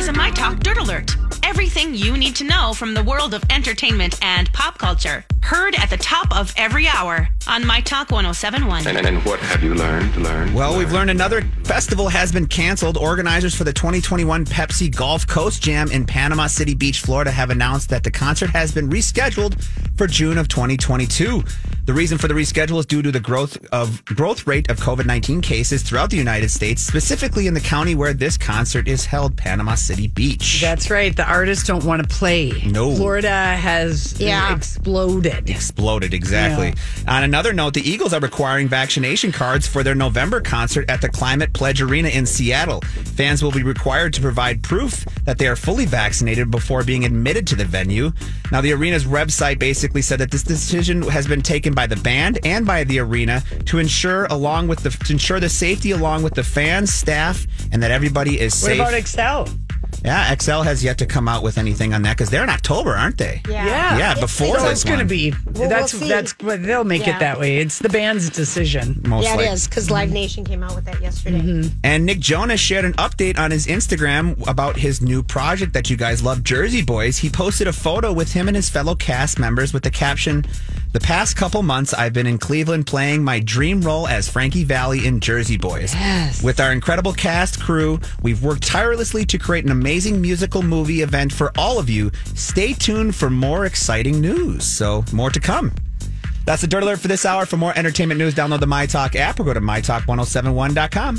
is a My Talk Dirt Alert. Everything you need to know from the world of entertainment and pop culture. Heard at the top of every hour on My Talk 107.1. And what have you learned? Well, we've learned another festival has been canceled. Organizers for the 2021 Pepsi Gulf Coast Jam in Panama City Beach, Florida, have announced that the concert has been rescheduled for June of 2022. The reason for the reschedule is due to the growth rate of COVID-19 cases throughout the United States, specifically in the county where this concert is held, Panama City Beach. That's right. The artists don't want to play. No. Florida has exploded, exactly. Yeah. On another note, the Eagles are requiring vaccination cards for their November concert at the Climate Pledge Arena in Seattle. Fans will be required to provide proof that they are fully vaccinated before being admitted to the venue. Now, the arena's website basically said that this decision has been taken by the band and by the arena to ensure the safety along with the fans, staff, and that everybody is safe. What about XL? Yeah, XL has yet to come out with anything on that because they're in October, aren't they? Yeah. Before this one. It's going to be. They'll make it that way. It's the band's decision. Most likely it is because Live Nation came out with that yesterday. Mm-hmm. And Nick Jonas shared an update on his Instagram about his new project that you guys love, Jersey Boys. He posted a photo with him and his fellow cast members with the caption, "The past couple months, I've been in Cleveland playing my dream role as Frankie Valli in Jersey Boys. Yes. With our incredible cast crew, we've worked tirelessly to create an amazing musical movie event for all of you. Stay tuned for more exciting news." So, more to come. That's the Dirt Alert for this hour. For more entertainment news, download the My Talk app or go to mytalk1071.com.